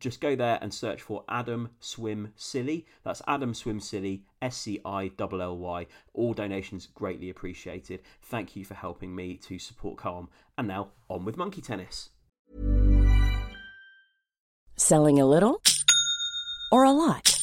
Just go there and search for Adam Swim Scilly. That's Adam Swim Scilly, S-C-I-L-L-Y. All donations greatly appreciated. Thank you for helping me to support Calm. And now, on with Monkey Tennis. Selling a little or a lot?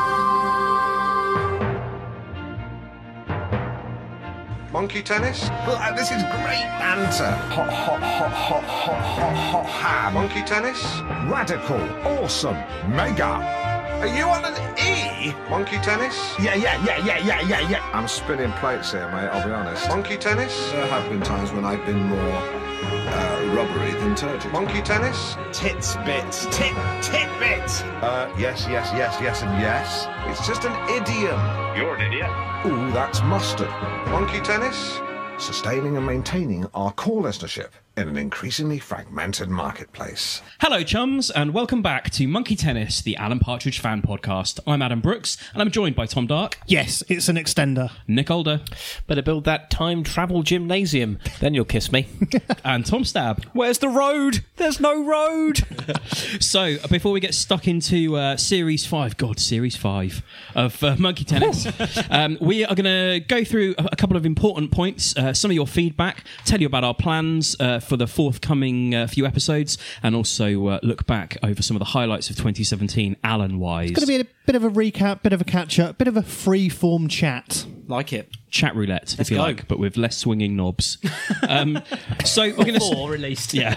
Monkey Tennis? Well, this is great banter. Hot, hot, hot, hot, hot, hot, hot, ham. Monkey Tennis? Radical. Awesome. Mega. Are you on an E? Monkey Tennis? Yeah. I'm spinning plates here, mate, I'll be honest. Monkey Tennis? There have been times when I've been more rubbery than turgid. Monkey Tennis? Tits bits. Tit bits. Yes, and yes. It's just an idiom. You're an idiot. Ooh, that's mustard. Monkey Tennis? Sustaining and maintaining our core listenership in an increasingly fragmented marketplace. Hello, chums, and welcome back to Monkey Tennis, the Alan Partridge fan podcast. I'm Adam Brooks, and I'm joined by Tom Dark. Yes, it's an extender. Nick Older. Better build that time travel gymnasium, then you'll kiss me. And Tom Stab. Where's the road? There's no road! So, before we get stuck into Series 5 of Monkey Tennis, we are going to go through a couple of important points, some of your feedback, tell you about our plans for the forthcoming few episodes, and also look back over some of the highlights of 2017 Alan-wise. It's going to be a bit of a recap, bit of a catch-up, bit of a free-form chat. Like it. Chat roulette, if you like, but with less swinging knobs. So we're going to... 4 released. Yeah.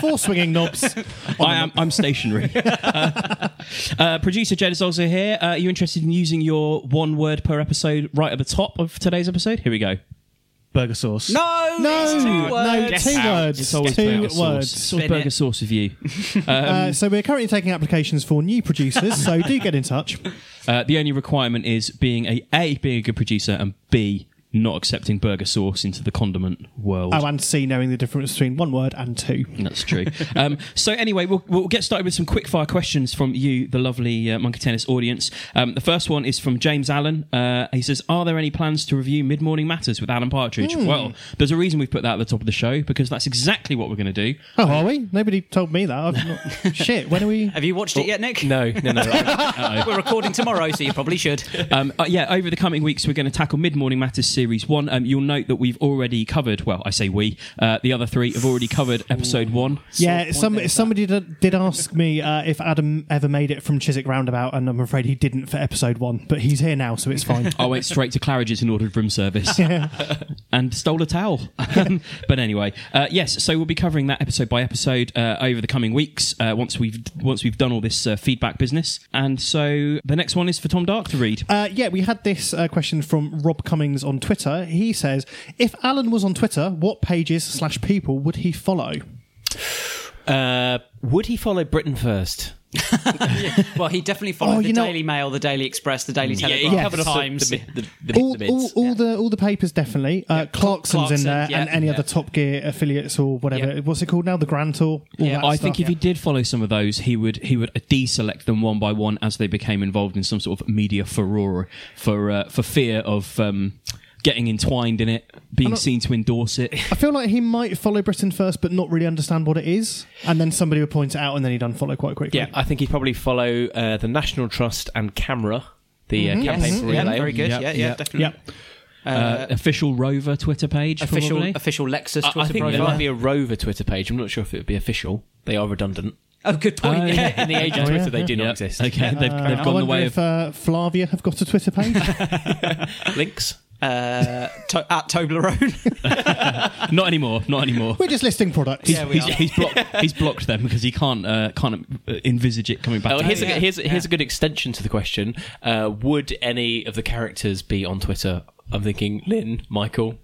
4 swinging knobs. I'm stationary. Producer Jed is also here. Are you interested in using your one word per episode right at the top of today's episode? Here we go. Burger sauce. No, two words. It's always two words. It's all burger sauce with you. So we're currently taking applications for new producers, so do get in touch. The only requirement is being being a good producer, and B, not accepting burger sauce into the condiment world. Oh, and C, knowing the difference between one word and two. That's true. So anyway, we'll get started with some quickfire questions from you, the lovely Monkey Tennis audience. The first one is from James Allen. He says, are there any plans to review Mid Morning Matters with Alan Partridge? Well, there's a reason we've put that at the top of the show, because that's exactly what we're going to do. Oh, are we? Nobody told me that. Shit, when are we? Have you watched it yet, Nick? No. We're recording tomorrow, so you probably should. Over the coming weeks, we're going to tackle Mid Morning Matters Series 1. You'll note that we've already covered, well, I say we, the other three have already covered Episode 1. Yeah, somebody did ask me if Adam ever made it from Chiswick roundabout, and I'm afraid he didn't for Episode 1, but he's here now, so it's fine. I went straight to Claridge's and ordered room service. Yeah. And stole a towel. But anyway, yes, so we'll be covering that episode by episode over the coming weeks once we've done all this feedback business. And so the next one is for Tom Dark to read. Yeah, we had this question from Rob Cummings on Twitter. He says, if Alan was on Twitter, what pages/people would he follow? Would he follow Britain First? Yeah. Well, he definitely followed Daily Mail, the Daily Express, the Daily Telegraph, the Times, all the papers definitely. Clarkson's in there, and any other Top Gear affiliates or whatever. Yeah. What's it called now? The Grand Tour. I think if he did follow some of those, he would deselect them one by one as they became involved in some sort of media furore for fear of getting entwined in it, being seen to endorse it. I feel like he might follow Britain First but not really understand what it is, and then somebody would point it out and then he'd unfollow quite quickly. Yeah, I think he'd probably follow the National Trust and Camera, the campaign for relay. Yeah, very good, definitely. Yep. Official Rover Twitter page, probably. Official Lexus Twitter page. I think there might be a Rover Twitter page. I'm not sure if it would be official. They are redundant. Oh, good point. In the age of Twitter, they do not exist. Okay, they've gone the way of... Flavia have got a Twitter page. Links. At Toblerone. Not anymore. We're just listing products. He's blocked them because he can't envisage it coming back. Here's a good extension to the question. Would any of the characters be on Twitter? I'm thinking Lynn, Michael,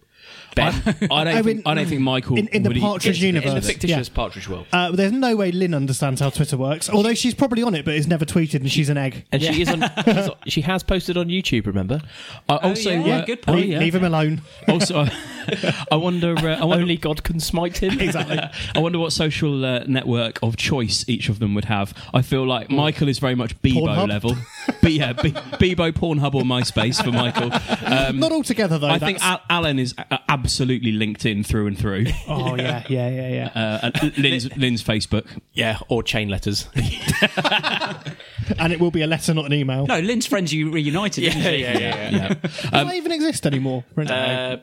Ben. I don't think Michael in the Partridge universe, in the fictitious Partridge world. There's no way Lynn understands how Twitter works. Although she's probably on it, but is never tweeted, and she's an egg. And she is on. She has posted on YouTube. Remember? Good point. Leave him alone. Also, I wonder. Only God can smite him. Exactly. I wonder what social network of choice each of them would have. I feel like Michael is very much Bebo Pornhub level, but yeah, Bebo, Pornhub, or MySpace for Michael. Not altogether though. I think Alan is absolutely LinkedIn through and through. Oh, yeah. And Lynn's Facebook. Yeah, or chain letters. And it will be a letter, not an email. No, Lynn's friends you reunited. Yeah. Does that even exist anymore? No.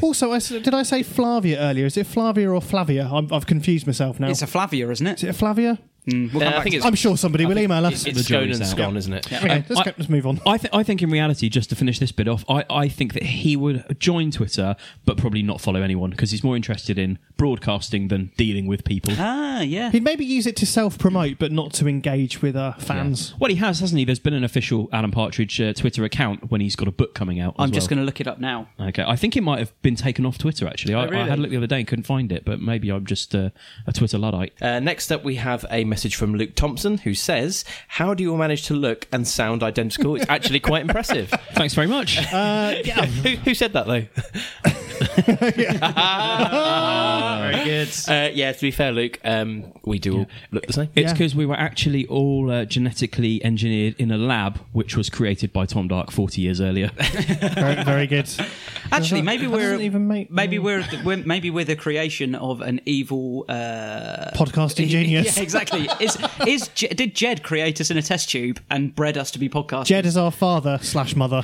Also, did I say Flavia earlier? Is it Flavia or Flavia? I've confused myself now. It's a Flavia, isn't it? Is it a Flavia? I'm sure somebody will email us. It's Jones and Scone, isn't it? Yeah. Okay, let's move on. I think in reality, just to finish this bit off, I think that he would join Twitter, but probably not follow anyone, because he's more interested in broadcasting than dealing with people. Ah, yeah. He'd maybe use it to self-promote, but not to engage with fans. Yeah. Well, he has, hasn't he? There's been an official Alan Partridge Twitter account when he's got a book coming out. I'm just going to look it up now. Okay. I think it might have been taken off Twitter, actually. I had a look the other day and couldn't find it, but maybe I'm just a Twitter Luddite. Next up, we have a message from Luke Thompson, who says, how do you all manage to look and sound identical? It's actually quite impressive. Thanks very much. Who said that though? Very good. To be fair, Luke, we do all look the same. It's because we were actually all genetically engineered in a lab which was created by Tom Dark 40 years earlier. Very, very good. Actually, maybe we're the creation of an evil podcasting genius. Yeah, exactly. Did Jed create us in a test tube and bred us to be podcasters? Jed is our father/mother.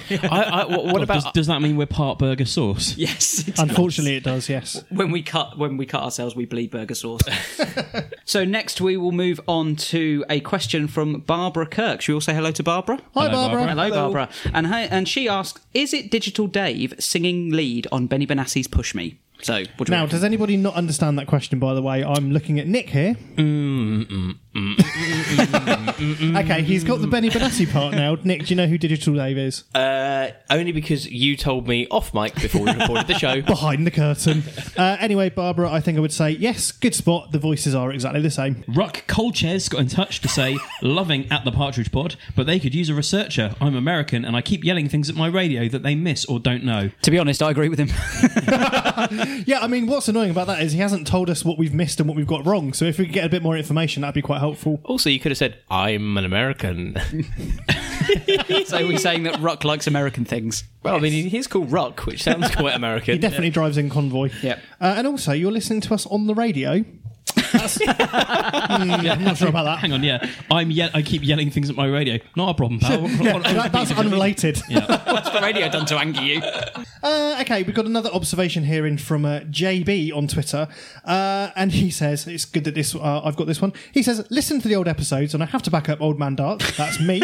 Does that mean we're part burger sauce? Yes. Unfortunately, it does, yes. When we cut ourselves, we bleed burger sauce. So next, we will move on to a question from Barbara Kirk. Shall we all say hello to Barbara? Hi, hello, Barbara. Hello, Barbara. And she asks, is it Digital Dave singing lead on Benny Benassi's Push Me? So, does anybody not understand that question, by the way? I'm looking at Nick here. Okay, he's got the Benny Benassi part now. Nick, do you know who Digital Dave is? Only because you told me off mic before we recorded the show. Behind the curtain. Anyway, Barbara, I think I would say, yes, good spot. The voices are exactly the same. Ruck Colches got in touch to say, loving At The Partridge Pod, but they could use a researcher. I'm American and I keep yelling things at my radio that they miss or don't know. To be honest, I agree with him. Yeah, I mean, what's annoying about that is he hasn't told us what we've missed and what we've got wrong. So if we could get a bit more information, that'd be quite helpful. Also, you could have said, I'm an American. So we're saying that Ruck likes American things. Well, yes. I mean, he's called Ruck, which sounds quite American. He definitely drives in convoy. Yeah. And also, you're listening to us on the radio. That's... yeah, I'm not sure about that. Hang on, yeah. I keep yelling things at my radio. Not a problem, pal. That's unrelated. Yeah. What's the radio done to anger you? Okay, we've got another observation here in from JB on Twitter. And he says, it's good that this I've got this one. He says, listen to the old episodes, and I have to back up Old Man Dart. That's me.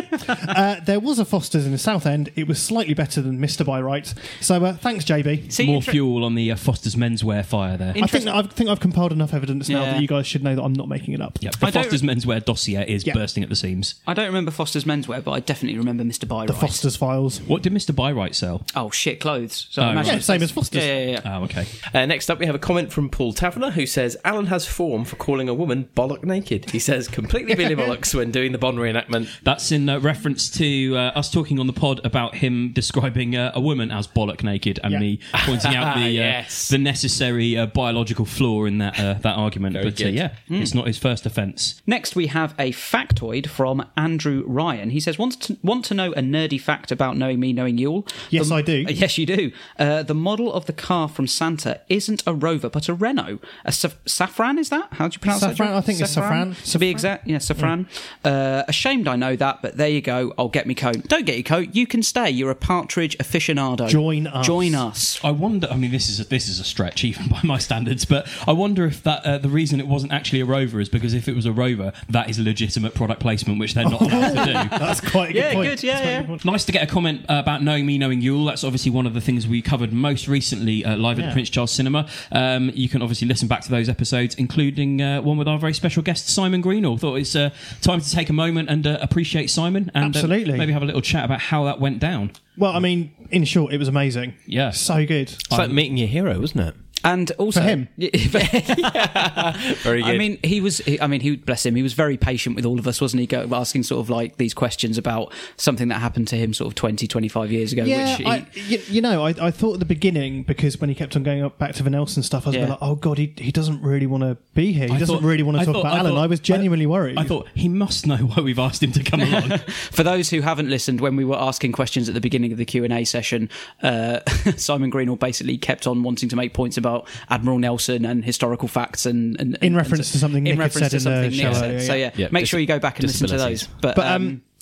There was a Foster's in the South End. It was slightly better than Mr. Byright. So thanks, JB. See, more fuel on the Foster's menswear fire there. I think I've compiled enough evidence now that you guys should know that I'm not making it up. Yep. The Foster's menswear dossier is bursting at the seams. I don't remember Foster's menswear, but I definitely remember Mr. Byright. The Foster's files. What did Mr. Byright sell? Oh, shit, clothes. So same as Foster's. Yeah. Oh, okay. Next up, we have a comment from Paul Taverner, who says, Alan has form for calling a woman bollock naked. He says, completely Billy Bollocks when doing the Bond reenactment. That's in reference to us talking on the pod about him describing a woman as bollock naked and me pointing out the necessary biological flaw in that argument. It's not his first offence. Next, we have a factoid from Andrew Ryan. He says, want to know a nerdy fact about Knowing Me, Knowing You All? Yes, I do. Yes, you do. The model of the car from Santa isn't a Rover, but a Renault. A Safran, is that? How do you pronounce that? Safran, I think it's Safran. To be exact, yeah, Safran. Yeah. Ashamed I know that, but there you go. I'll get me coat. Don't get your coat. You can stay. You're a Partridge aficionado. Join us. I wonder, I mean, this is a stretch even by my standards, but I wonder if that the reason it wasn't actually a Rover is because if it was a Rover, that is legitimate product placement, which they're not allowed to do. That's quite a good point. Good, Good. Nice to get a comment about Knowing Me, Knowing You All. That's obviously one of the things we covered most recently live at the Prince Charles Cinema. You can obviously listen back to those episodes, including one with our very special guest, Simon Greenall. Thought it's time to take a moment and appreciate Simon and maybe have a little chat about how that went down. Well, I mean, in short, it was amazing. Yeah. So good. It's like meeting your hero, isn't it? And also for him, very good. I mean, bless him, he was very patient with all of us, wasn't he? Asking sort of like these questions about something that happened to him sort of 20, 25 years ago. Yeah, I thought at the beginning, because when he kept on going up back to the Nelson stuff, I was like, oh God, he doesn't really want to be here. He doesn't really want to talk about Alan. I was genuinely worried. I thought he must know why we've asked him to come along. For those who haven't listened, when we were asking questions at the beginning of the Q&A session, Simon Greenall basically kept on wanting to make points about Admiral Nelson and historical facts and in reference to something Nick had said in the show. So make sure you go back and listen to those. But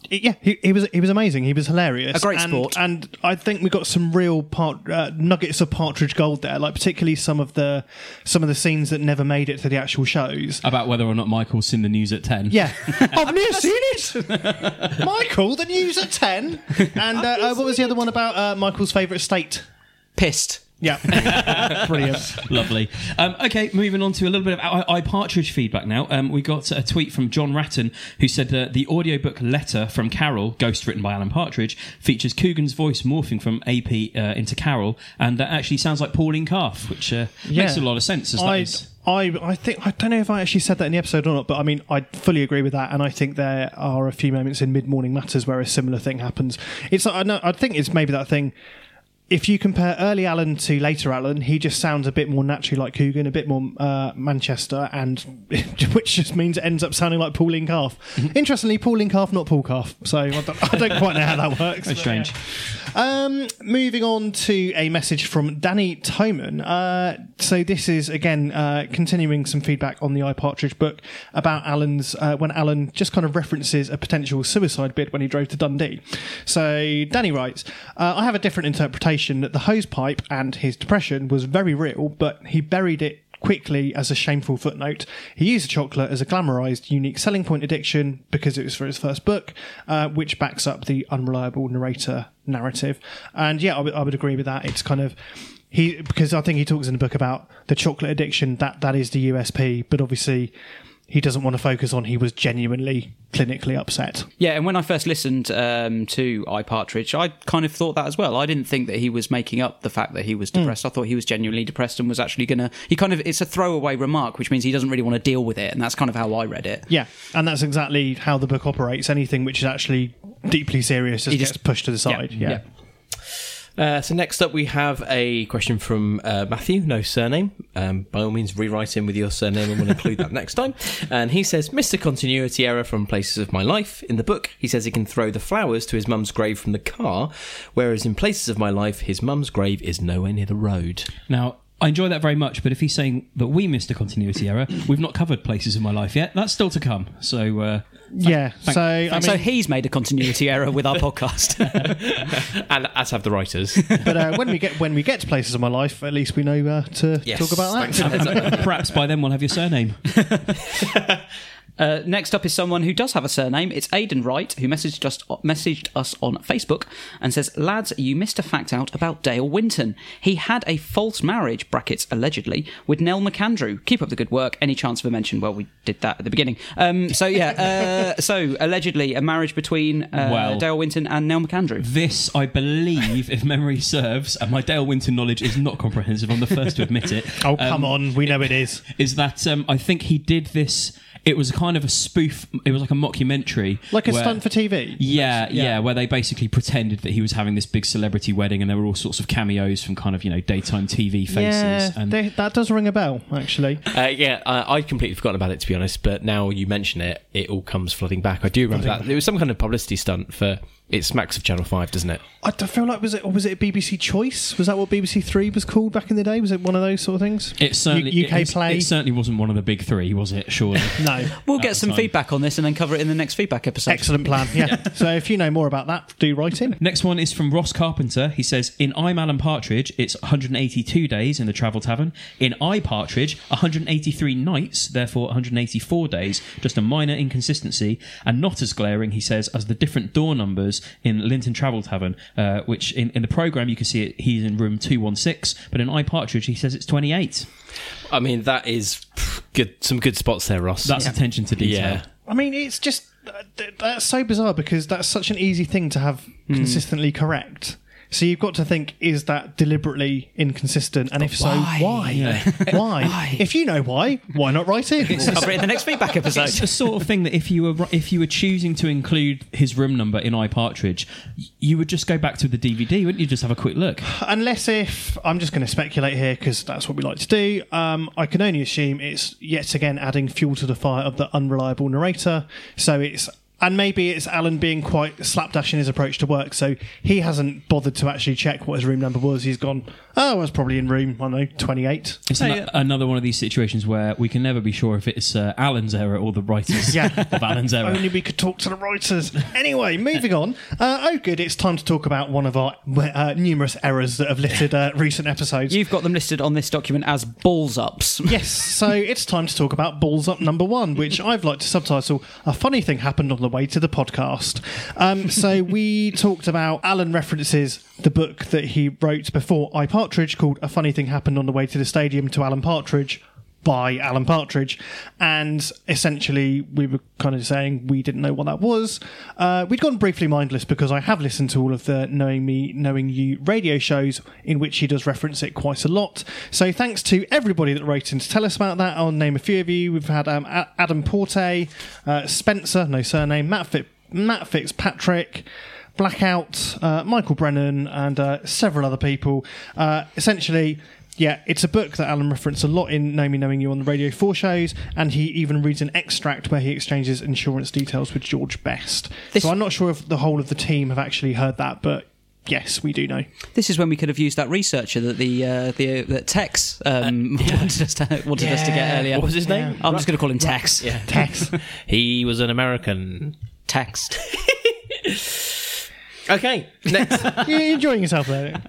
he was amazing. He was hilarious. A great sport. And I think we got some real nuggets of Partridge gold there, like particularly some of the scenes that never made it to the actual shows. About whether or not Michael's seen the news at 10. Yeah. I've never seen it! Michael, the news at 10? And what was the other one about Michael's favourite state? Pissed. Yeah, brilliant, lovely. Okay, moving on to a little bit of I Partridge feedback now. We got a tweet from John Ratton who said the audiobook Letter from Carol, ghostwritten by Alan Partridge, features Coogan's voice morphing from AP into Carol, and that actually sounds like Pauline Calf, which makes a lot of sense. I think, I don't know if I actually said that in the episode or not, but I mean, I fully agree with that, and I think there are a few moments in Mid Morning Matters where a similar thing happens. I think it's maybe that thing. If you compare early Alan to later Alan, he just sounds a bit more naturally like Coogan, a bit more Manchester, and which just means it ends up sounding like Pauline Calf. Interestingly, Pauline Calf, not Paul Calf. So I don't quite know how that works. That's strange. Yeah. Moving on to a message from Danny Toman. So this is, again, continuing some feedback on the I, Partridge book about Alan's, when Alan just kind of references a potential suicide bit when he drove to Dundee. So Danny writes, I have a different interpretation that the hose pipe and his depression was very real, but he buried it quickly as a shameful footnote. He used chocolate as a glamorized, unique selling point addiction because it was for his first book, which backs up the unreliable narrator narrative. And yeah, I would agree with that. It's kind of... because I think he talks in the book about the chocolate addiction, that is the USP, but obviously... he doesn't want to focus on he was genuinely clinically upset. Yeah, and when I first listened to I, Partridge, I kind of thought that as well. I didn't think that he was making up the fact that he was depressed. I thought he was genuinely depressed and was actually going to... It's a throwaway remark, which means he doesn't really want to deal with it, and that's kind of how I read it. Yeah, and that's exactly how the book operates. Anything which is actually deeply serious just gets pushed to the side. Yeah. So next up we have a question from Matthew, no surname. By all means, rewrite him with your surname and we'll include that next time. And he says, missed a continuity error from Places of My Life. In the book, he says he can throw the flowers to his mum's grave from the car, whereas in Places of My Life, his mum's grave is nowhere near the road. Now... I enjoy that very much, but if he's saying that we missed a continuity error, we've not covered Places in My Life yet. That's still to come. So so he's made a continuity error with our podcast, and as have the writers. But when we get to Places in My Life, at least we know to talk about that. Perhaps by then we'll have your surname. Next up is someone who does have a surname. It's Aidan Wright, who messaged us on Facebook and says, "Lads, you missed a fact out about Dale Winton. He had a false marriage, brackets allegedly, with Nell McAndrew. Keep up the good work. Any chance of a mention?" Well, we did that at the beginning. So allegedly a marriage between Dale Winton and Nell McAndrew. This, I believe, if memory serves, and my Dale Winton knowledge is not comprehensive, I'm the first to admit it. Oh, come on, we know it is. Is that I think he did this... It was kind of a spoof, it was like a mockumentary. Like a stunt for TV? Yeah, where they basically pretended that he was having this big celebrity wedding and there were all sorts of cameos from kind of, daytime TV faces. Yeah, and that does ring a bell, actually. I'd completely forgotten about it, to be honest, but now you mention it, it all comes flooding back. I do remember that. It was some kind of publicity stunt for... It smacks of Channel 5, doesn't it? I feel like, was it BBC Choice? Was that what BBC 3 was called back in the day? Was it one of those sort of things? It certainly, UK Play? It certainly wasn't one of the big three, was it? Surely. No. We'll get some feedback on this and then cover it in the next feedback episode. Excellent plan, yeah. So if you know more about that, do write in. Next one is from Ross Carpenter. He says, in I'm Alan Partridge, it's 182 days in the Travel Tavern. In I Partridge, 183 nights, therefore 184 days. Just a minor inconsistency and not as glaring, he says, as the different door numbers in Linton Travel Tavern, which in the programme you can see it, he's in room 216, but in I Partridge he says it's 28. I mean, that is good. Some good spots there, Ross. That's attention to detail. Yeah. I mean, it's just that's so bizarre because that's such an easy thing to have consistently correct. So you've got to think, is that deliberately inconsistent? And if so, why? Yeah. Why? If you know why not write in? We'll cover it in the next feedback episode. It's the sort of thing that if you were choosing to include his room number in I Partridge, you would just go back to the DVD, wouldn't you? Just have a quick look. Unless if, I'm just going to speculate here because that's what we like to do, I can only assume it's yet again adding fuel to the fire of the unreliable narrator. So it's... And maybe it's Alan being quite slapdash in his approach to work, so he hasn't bothered to actually check what his room number was. He's gone, I was probably in room, 28. It's another one of these situations where we can never be sure if it's Alan's error or the writers of Alan's error. Only we could talk to the writers. Anyway, moving on. It's time to talk about one of our numerous errors that have littered recent episodes. You've got them listed on this document as balls-ups. Yes, so it's time to talk about balls-up number one, which I've liked to subtitle, A Funny Thing Happened on the Way to the Podcast. So we talked about Alan references the book that he wrote before I Partridge called A Funny Thing Happened on the Way to the Stadium to Alan Partridge by Alan Partridge, and essentially we were kind of saying we didn't know what that was. We'd gone briefly mindless because I have listened to all of the Knowing Me, Knowing You radio shows in which he does reference it quite a lot. So thanks to everybody that wrote in to tell us about that. I'll name a few of you. We've had Adam Porte, Spencer, no surname, Matt Fitzpatrick, Blackout, Michael Brennan, and several other people. It's a book that Alan referenced a lot in Know Me, Knowing You on the Radio 4 shows, and he even reads an extract where he exchanges insurance details with George Best. So I'm not sure if the whole of the team have actually heard that, but yes, we do know. This is when we could have used that researcher that the Tex wanted us to get earlier. What was his name? I'm just going to call him Tex. Yeah. Tex. He was an American. Text. Okay, next. You're enjoying yourself there.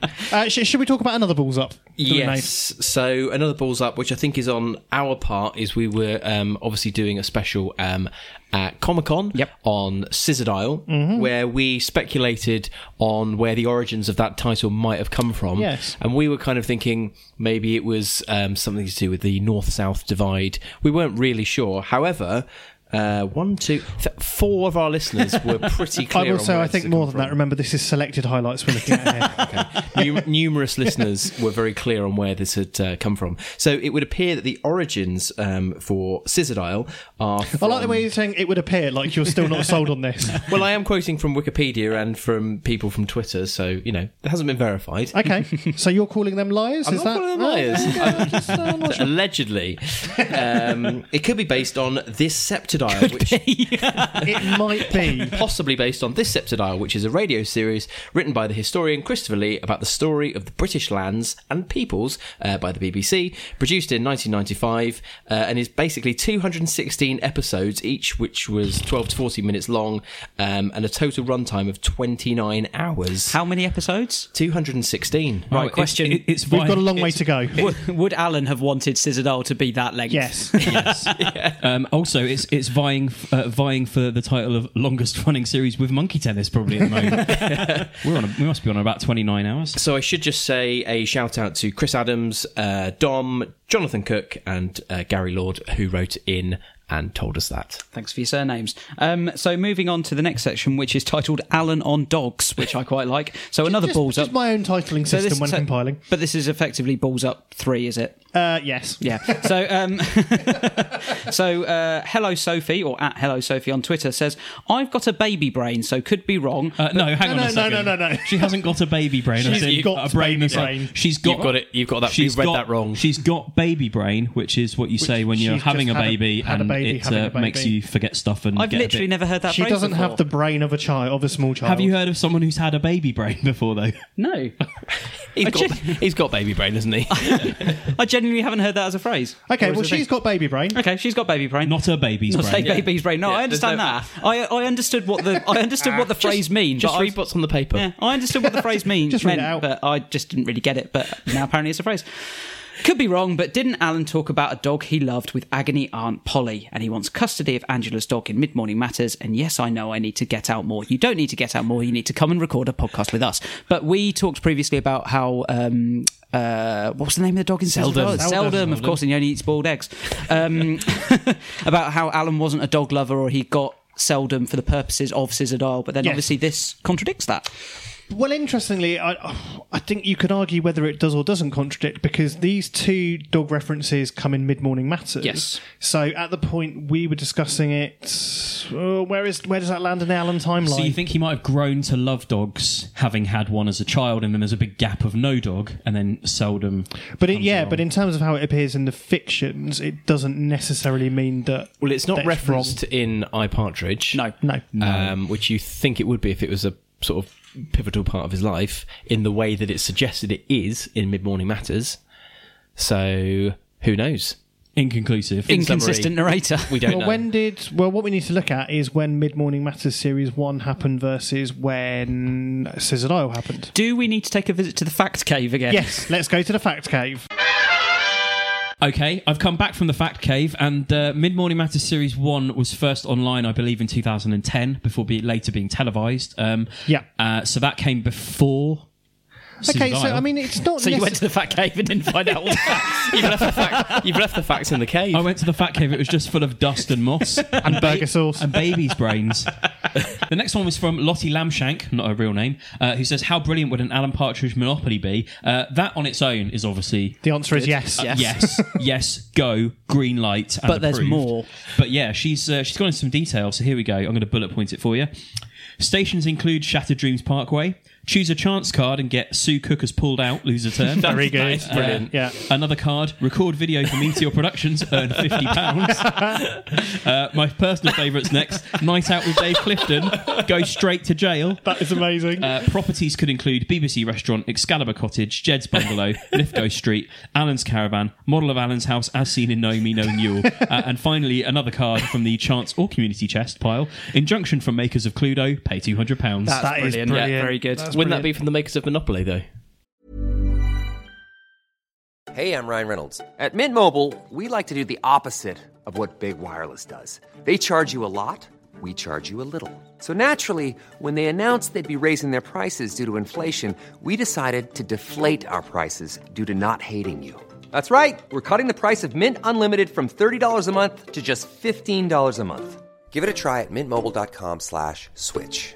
Should we talk about another balls up? Yes. So another balls up, which I think is on our part, is we were obviously doing a special at Comic-Con on Scissored Isle, where we speculated on where the origins of that title might have come from. Yes. And we were kind of thinking maybe it was something to do with the North-South divide. We weren't really sure. However... 4 of our listeners were pretty clear. Remember, this is selected highlights we're looking at here. Okay. Numerous listeners were very clear on where this had come from. So it would appear that the origins for Scissored Isle are from... I like the way you're saying it would appear like you're still not sold on this. Well, I am quoting from Wikipedia and from people from Twitter, so, you know, it hasn't been verified. Okay, so you're calling them liars? I'm not calling them liars. Allegedly. It could be based on This Sceptred Isle. It might be. Possibly based on This Sceptred Isle, which is a radio series written by the historian Christopher Lee about the story of the British lands and peoples by the BBC, produced in 1995, and is basically 216 episodes, each which was 12 to 40 minutes long, and a total runtime of 29 hours. How many episodes? 216. Right, question. We've got a long way to go. Would Alan have wanted Scissored Isle to be that length? Yes. Yeah. Also, it's vying for the title of longest running series with Monkey Tennis, probably, at the moment. We must be on about 29 hours. So I should just say a shout out to Chris Adams, Dom, Jonathan Cook, and Gary Lord, who wrote in and told us that. Thanks for your surnames. So moving on to the next section, which is titled Alan on Dogs, which I quite like. So another balls up. This is my own titling system compiling. But this is effectively balls up 3, is it? Yes. Yeah. So, Hello Sophie, or at Hello Sophie on Twitter, says, I've got a baby brain, so could be wrong. Hang on a second. No. She hasn't got a baby brain. She's got a brain. You've got that. You've read that wrong. She's got baby brain, which is what you say when you're having a baby and it makes you forget stuff. And I've literally never heard that. She doesn't have the brain of a child, of a small child. Have you heard of someone who's had a baby brain before, though? No. He's got baby brain, hasn't he? I genuinely haven't heard that as a phrase. Okay, well, she's got baby brain. Okay, she's got baby brain. Not her baby's brain. Not her baby's brain. No, I understand that. I understood what the phrase means. Just read what's on the paper. Yeah, I understood what the phrase means. Just read it out. But I just didn't really get it. But now apparently it's a phrase. Could be wrong, but didn't Alan talk about a dog he loved with agony Aunt Polly? And he wants custody of Angela's dog in Mid Morning Matters. And yes, I know I need to get out more. You don't need to get out more. You need to come and record a podcast with us. But we talked previously about how... what's the name of the dog in Seldom, of course, and he only eats boiled eggs. About how Alan wasn't a dog lover, or he got Seldom for the purposes of Scissored Isle, but then obviously this contradicts that. Well, interestingly, I think you could argue whether it does or doesn't contradict, because these two dog references come in Mid Morning Matters. Yes. So at the point we were discussing it, where does that land in the Alan timeline? So you think he might have grown to love dogs, having had one as a child, and then there's a big gap of no dog, and then Seldom. But in terms of how it appears in the fictions, it doesn't necessarily mean that. Well, it's not referenced in I, Partridge. No. Which you think it would be if it was a sort of pivotal part of his life, in the way that it's suggested it is in Mid Morning Matters. So who knows? Inconclusive. Inconsistent narrator. We don't know. What we need to look at is when Mid Morning Matters Series 1 happened versus when Scissored Isle happened. Do we need to take a visit to the Fact Cave again? Yes, let's go to the Fact Cave. Okay, I've come back from the Fact Cave, and Mid Morning Matters Series 1 was first online, I believe, in 2010, before later being televised. So that came before. Okay, so I mean, it's not. So you went to the Fact Cave and didn't find out all the facts. You've left the facts in the cave. I went to the Fact Cave. It was just full of dust and moss and burger sauce and babies' brains. The next one was from Lottie Lamshank, not her real name, who says, "How brilliant would an Alan Partridge Monopoly be?" That on its own is obviously the answer is yes, go green light. And but there's approved. More. But yeah, she's gone into some detail. So here we go. I'm going to bullet point it for you. Stations include Shattered Dreams Parkway. Choose a chance card and get Sue Cook has pulled out, lose a turn. Very good. Brilliant. Yeah. Another card, record video for Meteor Productions, earn £50. My personal favourite's next, Night Out with Dave Clifton, go straight to jail. That is amazing. Properties could include BBC Restaurant, Excalibur Cottage, Jed's Bungalow, Lithgow Street, Alan's Caravan, Model of Alan's House as seen in Knowing Me, Knowing You. And finally, another card from the Chance or Community Chest pile, injunction from makers of Cluedo, pay £200. That brilliant. Is brilliant. Yeah, very good. Wouldn't that be from the makers of Monopoly, though? Hey, I'm Ryan Reynolds. At Mint Mobile, we like to do the opposite of what Big Wireless does. They charge you a lot, we charge you a little. So naturally, when they announced they'd be raising their prices due to inflation, we decided to deflate our prices due to not hating you. That's right. We're cutting the price of Mint Unlimited from $30 a month to just $15 a month. Give it a try at mintmobile.com/switch.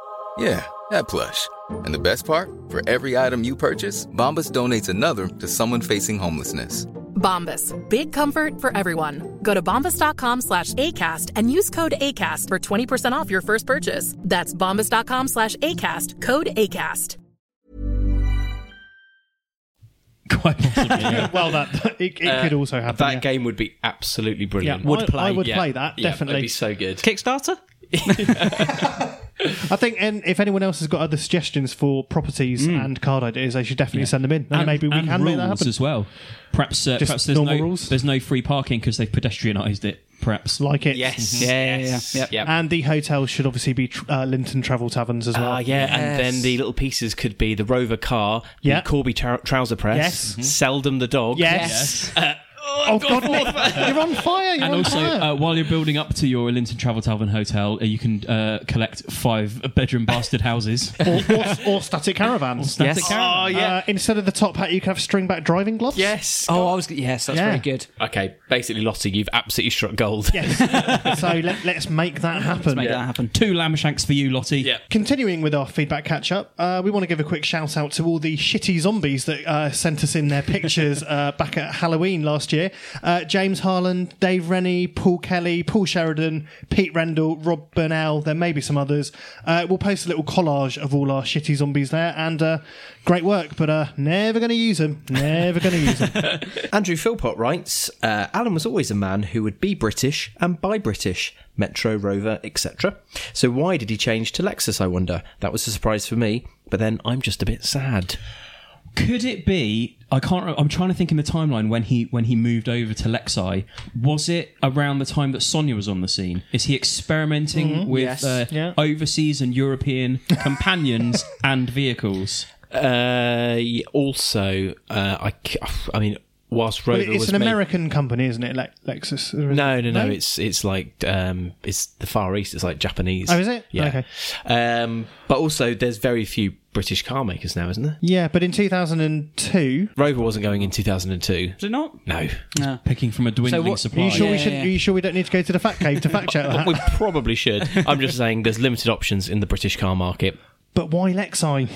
Yeah, that plush. And the best part? For every item you purchase, Bombas donates another to someone facing homelessness. Bombas, big comfort for everyone. Go to bombas.com/ACAST and use code ACAST for 20% off your first purchase. That's bombas.com/ACAST, code ACAST. Quite possibly. Yeah. Well, it could also happen. That game would be absolutely brilliant. Yeah, I would play that, definitely. It'd be so good. Kickstarter? I think, and if anyone else has got other suggestions for properties and card ideas, they should definitely send them in. And maybe we can make that happen as well. Perhaps there's no free parking because they've pedestrianised it. Perhaps like it. Yes. Yes. Yeah. Yep. And the hotels should obviously be Linton Travel Taverns as well. Yes. And then the little pieces could be the Rover car, the Corby Trouser Press, Seldom the Dog. Yes. Oh God, you're on fire. While you're building up to your Linton Travel Tavern hotel, you can collect 5-bedroom bastard houses. or static caravans. Caravans. Instead of the top hat, you can have string back driving gloves. Yes. Oh, that's very good. Okay, basically, Lottie, you've absolutely struck gold. Yes. So let's make that happen. 2 lamb shanks for you, Lottie. Yeah. Continuing with our feedback catch-up, we want to give a quick shout-out to all the shitty zombies that sent us in their pictures back at Halloween last year. James Harland, Dave Rennie, Paul Kelly, Paul Sheridan, Pete Rendell, Rob Burnell, there may be some others. We'll post a little collage of all our shitty zombies there, and great work, but never going to use them. Andrew Philpott writes, Alan was always a man who would be British and buy British, Metro, Rover, etc. So why did he change to Lexus, I wonder? That was a surprise for me, but then I'm just a bit sad. Could it be... I'm trying to think in the timeline when he moved over to Lexi. Was it around the time that Sonia was on the scene? Is he experimenting with overseas and European companions and vehicles? Whilst Rover was an American company, isn't it? Lexus. No. It's like it's the Far East. It's like Japanese. Oh, is it? Yeah. Okay. But also, there's very few British car makers now, isn't there? Yeah, but in 2002, Rover wasn't going in 2002. Was it not? No. Picking from a dwindling supply. Are you sure we don't need to go to the Fat Cave to fact check that? We probably should. I'm just saying, there's limited options in the British car market. But why Lexi?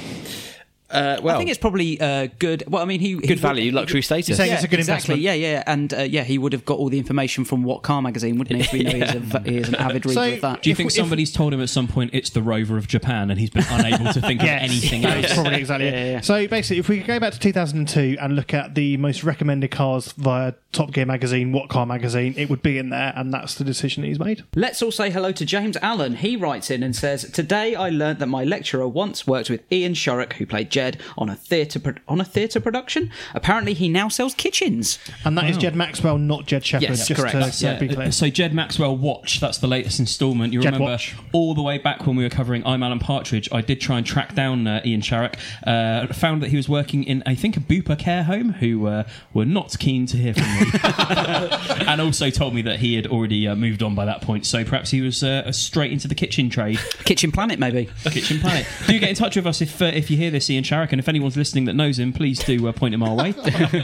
I think it's probably good. Well, I mean, good value, luxury status. You're saying it's a good investment. Yeah. And he would have got all the information from What Car Magazine, wouldn't he? If we know he is an avid reader of that. Do you think somebody's told him at some point it's the Rover of Japan, and he's been unable to think of anything else? That's probably exactly it. Yeah. So basically, if we go back to 2002 and look at the most recommended cars via Top Gear magazine, What Car Magazine, it would be in there, and that's the decision he's made. Let's all say hello to James Allen. He writes in and says, "Today I learnt that my lecturer once worked with Ian Shurrock, who played Jed on a theatre production. Apparently, he now sells kitchens, and that is Jed Maxwell, not Jed Shepherd. Yes, just correct. Be clear. So Jed Maxwell Watch. That's the latest instalment. You Jed remember Watch. All the way back when we were covering I'm Alan Partridge. I did try and track down Ian Shurrock. Found that he was working in, I think, a Bupa care home, who were not keen to hear from me, and also told me that he had already moved on by that point. So perhaps he was straight into the kitchen trade. Kitchen Planet, maybe. Kitchen Planet. Do get in touch with us if you hear this, Ian Shurrock, and if anyone's listening that knows him, please do point him our way.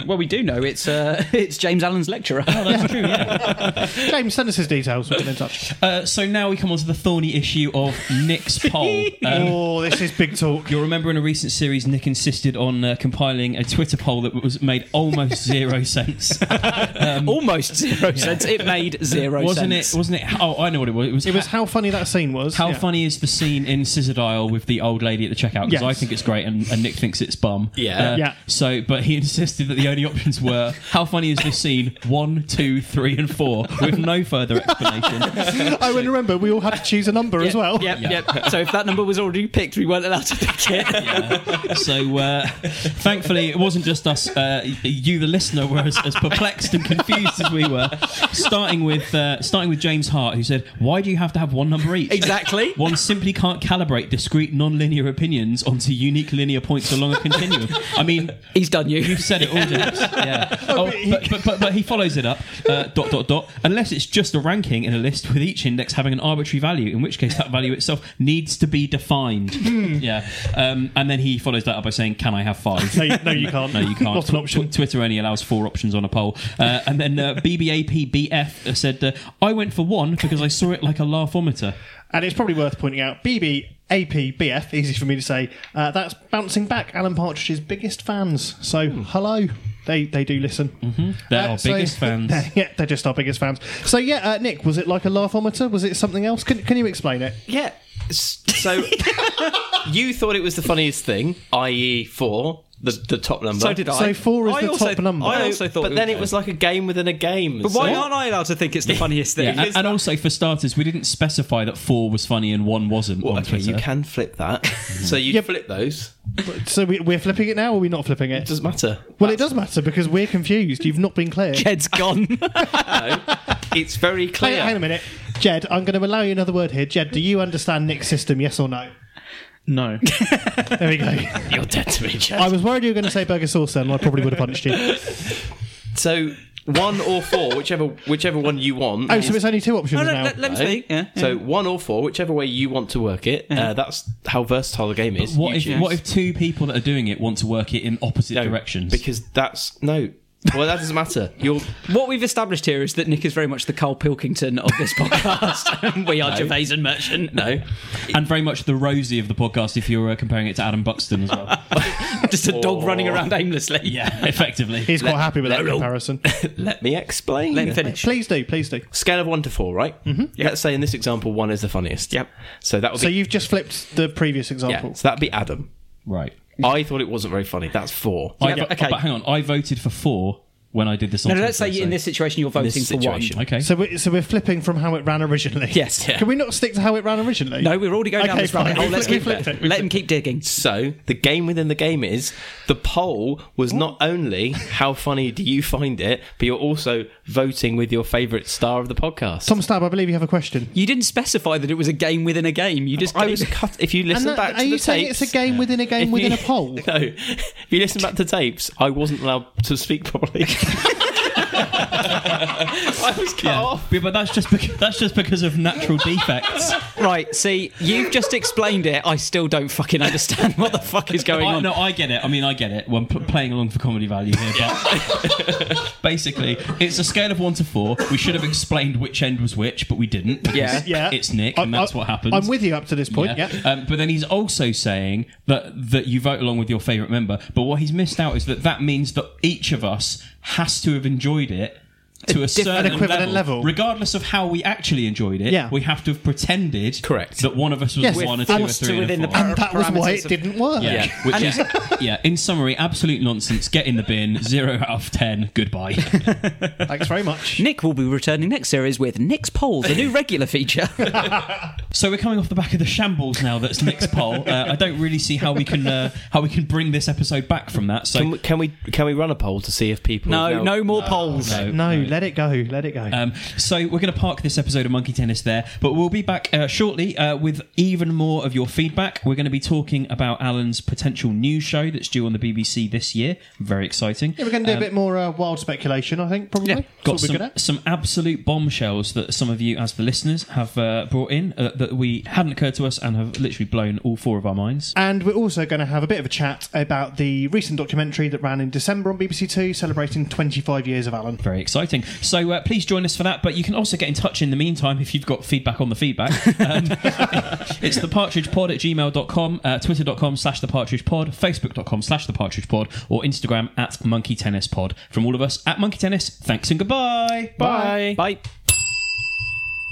Well, we do know it's James Allen's lecturer. Oh, that's true, yeah. James, send us his details. We'll get in touch. So now we come on to the thorny issue of Nick's poll. This is big talk. You'll remember in a recent series, Nick insisted on compiling a Twitter poll that was made almost 0 cents. Almost 0 cents? It made 0 cents. Wasn't it? Oh, I know what it was. It was how funny that scene was. How funny is the scene in Scissored Isle with the old lady at the checkout? Because I think it's great, and and Nick thinks it's bum. Yeah. Yeah. So, but he insisted that the only options were, how funny is this scene? 1, 2, 3, and 4, with no further explanation. Oh, and remember, we all had to choose a number as well. Yep. So if that number was already picked, we weren't allowed to pick it. Yeah. So thankfully, it wasn't just us. You, the listener, were as perplexed and confused as we were. Starting with James Hart, who said, "Why do you have to have one number each? Exactly. One simply can't calibrate discrete non-linear opinions onto unique linear points along a continuum." I mean, he's done you. You've said it all, James. Yeah. Oh, but he follows it up. ... Unless it's just a ranking in a list with each index having an arbitrary value, in which case that value itself needs to be defined. Yeah. And then he follows that up by saying, "Can I have 5?" No, you can't. Not an option. Twitter only allows 4 options on a poll. And then BBAPBF said, "I went for 1 because I saw it like a laughometer." And it's probably worth pointing out, BBAPBF, easy for me to say, that's bouncing back Alan Partridge's biggest fans. So, hello. They do listen. Mm-hmm. They're our biggest fans. Yeah, they're just our biggest fans. So, Nick, was it like a laughometer? Was it something else? Can you explain it? Yeah. So, you thought it was the funniest thing, i.e. 4... The top number. So did I. So 4 is the top number. I also thought. But then it was like a game within a game. But why aren't I allowed to think it's the funniest thing? Yeah. And also, for starters, we didn't specify that 4 was funny and 1 wasn't. Well, okay, you can flip that. So you flip those. So we're flipping it now, or are we not flipping it? It doesn't matter. Well, it does matter because we're confused. You've not been clear. Jed's gone. No, it's very clear. Hang on a minute. Jed, I'm going to allow you another word here. Jed, do you understand Nick's system, yes or no? No. There we go. You're dead to me, Jed. I was worried you were going to say burger sauce then, and I probably would have punched you. So 1 or 4, whichever one you want. Oh, so it's only 2 options now. Let me speak. Yeah, so 1 or 4, whichever way you want to work it. Yeah. That's how versatile the game is. But what if 2 people that are doing it want to work it in opposite directions? Because that's... No. Well, that doesn't matter. What we've established here is that Nick is very much the Carl Pilkington of this podcast. And we are Gervais and Merchant. No. And very much the Rosie of the podcast if you're comparing it to Adam Buxton as well. Just a dog running around aimlessly. Yeah, effectively. He's quite happy with that comparison. Let me explain. Let me finish. Please do. Scale of 1 to 4, right? Mm-hmm. Yep. Let's say in this example, 1 is the funniest. Yep. So that would be... So you've just flipped the previous example. Yeah, so that'd be Adam. Right. I thought it wasn't very funny. That's 4. Yeah, but hang on. I voted for 4 when I did this. No, let's say in this situation you're voting for 1. Okay. So we're flipping from how it ran originally. Yes. Yeah. Can we not stick to how it ran originally? No, we're already going down this rabbit hole. Let's keep it. Let him keep digging. So the game within the game is the poll was not only how funny do you find it, but you're also voting with your favourite star of the podcast. Tom Stab, I believe you have a question. You didn't specify that it was a game within a game. You just cut. If you listen back to the tapes, are you saying it's a game within a game within a poll? No. If you listen back to tapes, I wasn't allowed to speak properly. I was cut off. Yeah, but that's just because of natural defects. Right, see, you've just explained it. I still don't fucking understand what the fuck is going on. No, I get it. Well, I'm playing along for comedy value here. Yeah. Basically, it's a scale of 1 to 4. We should have explained which end was which, but we didn't. Yeah. It's Nick, and that's what happens. I'm with you up to this point, yeah. But then he's also saying that you vote along with your favourite member. But what he's missed out is that means that each of us has to have enjoyed it to a certain level. Regardless of how we actually enjoyed it, we have to have pretended that one of us was 1 or 2 or 3 or 4. And that was why it didn't work. Yeah. Yeah. Which is, in summary, absolute nonsense. Get in the bin. 0 out of 10. Goodbye. Thanks very much. Nick will be returning next series with Nick's Polls, a new regular feature. So we're coming off the back of the shambles now that's Nick's Poll. I don't really see how we can bring this episode back from that. So can we run a poll to see if people... No more polls. No. Let it go. So we're going to park this episode of Monkey Tennis there, but we'll be back shortly with even more of your feedback. We're going to be talking about Alan's potential news show that's due on the BBC this year. Very exciting. Yeah, we're going to do a bit more wild speculation, I think, probably. Yeah, got some absolute bombshells that some of you, as the listeners, have brought in that we hadn't occurred to us and have literally blown all 4 of our minds. And we're also going to have a bit of a chat about the recent documentary that ran in December on BBC Two, celebrating 25 years of Alan. Very exciting. So please join us for that, but you can also get in touch in the meantime if you've got feedback on the feedback. It's thepartridgepod@gmail.com, twitter.com/thepartridgepod, facebook.com/thepartridgepod, or Instagram @monkeytennispod. From all of us at Monkey Tennis, thanks and goodbye. Bye.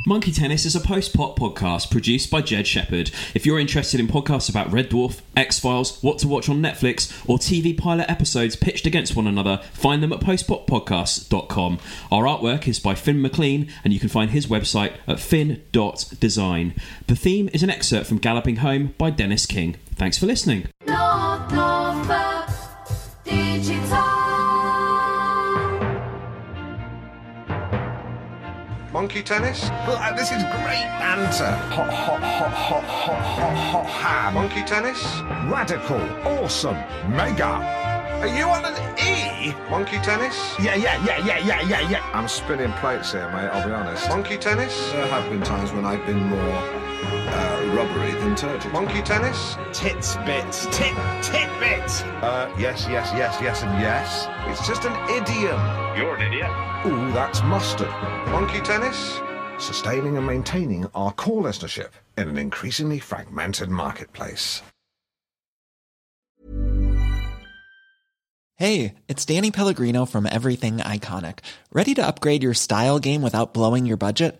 Monkey Tennis is a post-pop podcast produced by Jed Shepherd. If you're interested in podcasts about Red Dwarf, X-Files, What to Watch on Netflix, or TV pilot episodes pitched against one another, find them at postpoppodcasts.com. Our artwork is by Finn McLean, and you can find his website at finn.design. The theme is an excerpt from Galloping Home by Dennis King. Thanks for listening. North, North, Digital. Monkey Tennis? Well, this is great banter. Hot, hot, hot, hot, hot, hot, hot ham. Monkey Tennis? Radical. Awesome. Mega. Are you on an E? Monkey Tennis? Yeah. I'm spinning plates here, mate, I'll be honest. Monkey Tennis? There have been times when I've been more rubbery than turgid. Monkey Tennis? Tits bits. Tit bits. Yes, and yes. It's just an idiom. You're an idiot. Ooh, that's mustard. Monkey Tennis? Sustaining and maintaining our core listenership in an increasingly fragmented marketplace. Hey, it's Danny Pellegrino from Everything Iconic. Ready to upgrade your style game without blowing your budget?